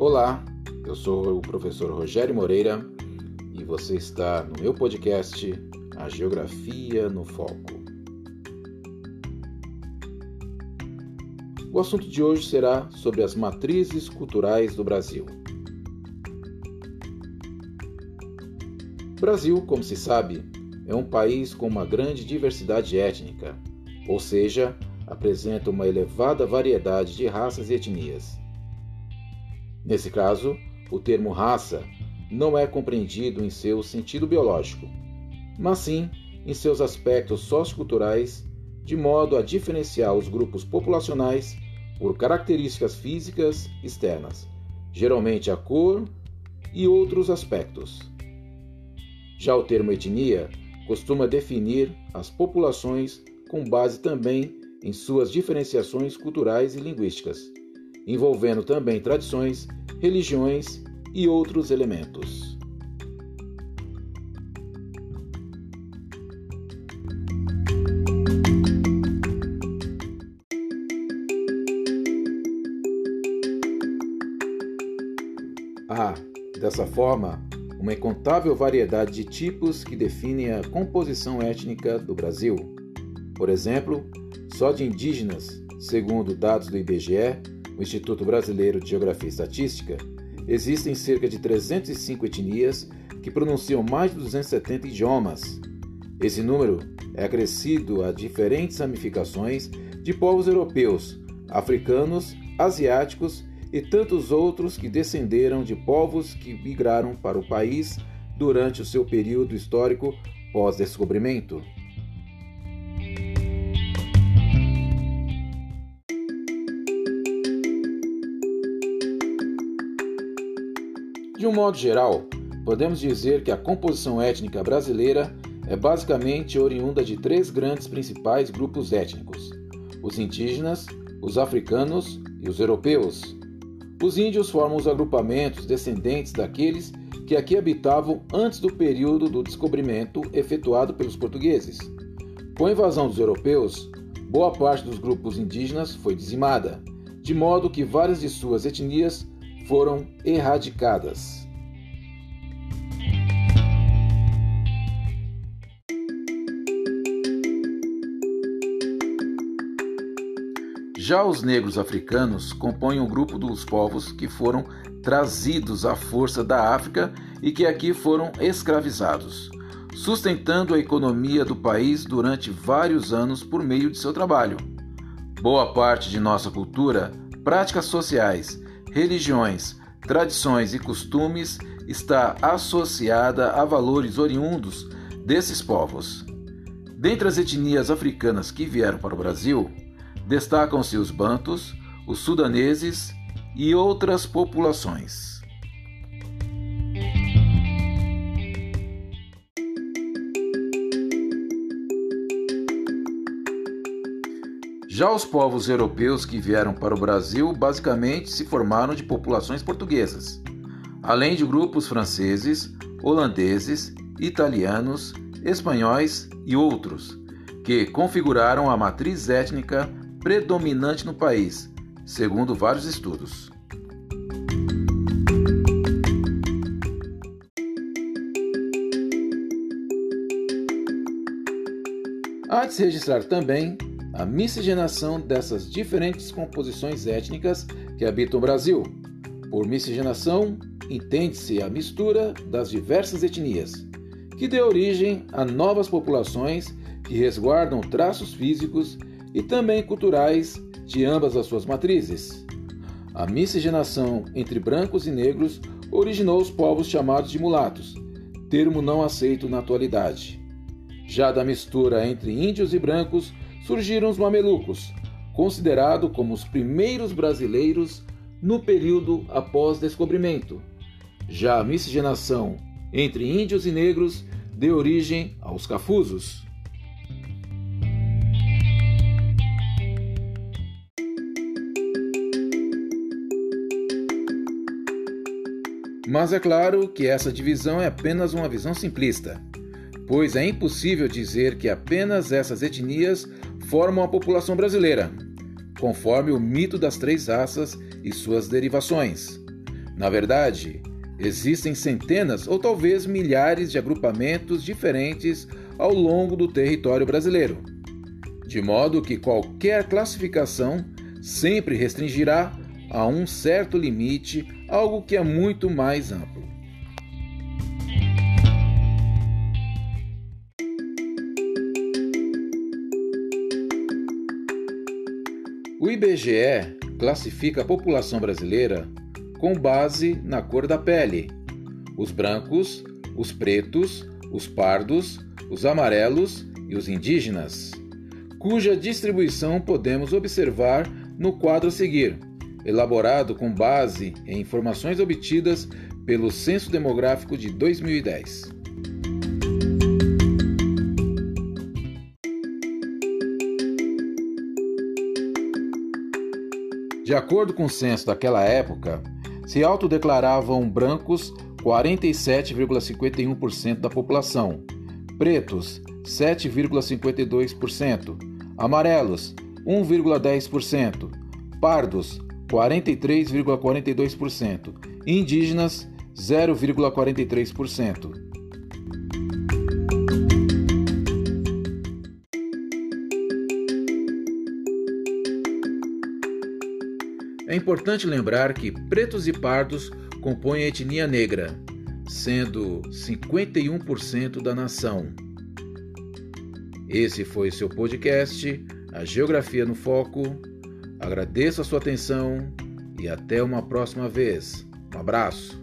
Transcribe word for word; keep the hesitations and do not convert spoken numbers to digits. Olá, eu sou o professor Rogério Moreira e você está no meu podcast A Geografia no Foco. O assunto de hoje será sobre as matrizes culturais do Brasil. O Brasil, como se sabe, é um país com uma grande diversidade étnica, ou seja, apresenta uma elevada variedade de raças e etnias. Nesse caso, o termo raça não é compreendido em seu sentido biológico, mas sim em seus aspectos socioculturais, de modo a diferenciar os grupos populacionais por características físicas externas, geralmente a cor e outros aspectos. Já o termo etnia costuma definir as populações com base também em suas diferenciações culturais e linguísticas, envolvendo também tradições, religiões e outros elementos. Há, dessa forma, uma incontável variedade de tipos que definem a composição étnica do Brasil. Por exemplo, só de indígenas, segundo dados do I B G E, o Instituto Brasileiro de Geografia e Estatística, existem cerca de trezentas e cinco etnias que pronunciam mais de duzentos e setenta idiomas. Esse número é acrescido a diferentes ramificações de povos europeus, africanos, asiáticos e tantos outros que descenderam de povos que migraram para o país durante o seu período histórico pós-descobrimento. De um modo geral, podemos dizer que a composição étnica brasileira é basicamente oriunda de três grandes principais grupos étnicos: os indígenas, os africanos e os europeus. Os índios formam os agrupamentos descendentes daqueles que aqui habitavam antes do período do descobrimento efetuado pelos portugueses. Com a invasão dos europeus, boa parte dos grupos indígenas foi dizimada, de modo que várias de suas etnias foram erradicadas. Já os negros africanos compõem um grupo dos povos que foram trazidos à força da África e que aqui foram escravizados, sustentando a economia do país durante vários anos por meio de seu trabalho. Boa parte de nossa cultura, práticas sociais, religiões, tradições e costumes está associada a valores oriundos desses povos. Dentre as etnias africanas que vieram para o Brasil, destacam-se os Bantos, os Sudaneses e outras populações. Já os povos europeus que vieram para o Brasil basicamente se formaram de populações portuguesas, além de grupos franceses, holandeses, italianos, espanhóis e outros, que configuraram a matriz étnica predominante no país, segundo vários estudos. Há de se registrar também a miscigenação dessas diferentes composições étnicas que habitam o Brasil. Por miscigenação, entende-se a mistura das diversas etnias, que deu origem a novas populações que resguardam traços físicos e também culturais de ambas as suas matrizes. A miscigenação entre brancos e negros originou os povos chamados de mulatos, termo não aceito na atualidade. Já da mistura entre índios e brancos, surgiram os mamelucos, considerados como os primeiros brasileiros no período após descobrimento. Já a miscigenação entre índios e negros deu origem aos cafuzos. Mas é claro que essa divisão é apenas uma visão simplista, pois é impossível dizer que apenas essas etnias formam a população brasileira, conforme o mito das três raças e suas derivações. Na verdade, existem centenas ou talvez milhares de agrupamentos diferentes ao longo do território brasileiro, de modo que qualquer classificação sempre restringirá a um certo limite algo que é muito mais amplo. O I B G E classifica a população brasileira com base na cor da pele: os brancos, os pretos, os pardos, os amarelos e os indígenas, cuja distribuição podemos observar no quadro a seguir, elaborado com base em informações obtidas pelo Censo Demográfico de dois mil e dez. De acordo com o censo daquela época, se autodeclaravam brancos quarenta e sete vírgula cinquenta e um por cento da população, pretos sete vírgula cinquenta e dois por cento, amarelos um vírgula dez por cento, pardos quarenta e três vírgula quarenta e dois por cento, indígenas zero vírgula quarenta e três por cento. É importante lembrar que pretos e pardos compõem a etnia negra, sendo cinquenta e um por cento da nação. Esse foi seu podcast, A Geografia no Foco. Agradeço a sua atenção e até uma próxima vez. Um abraço!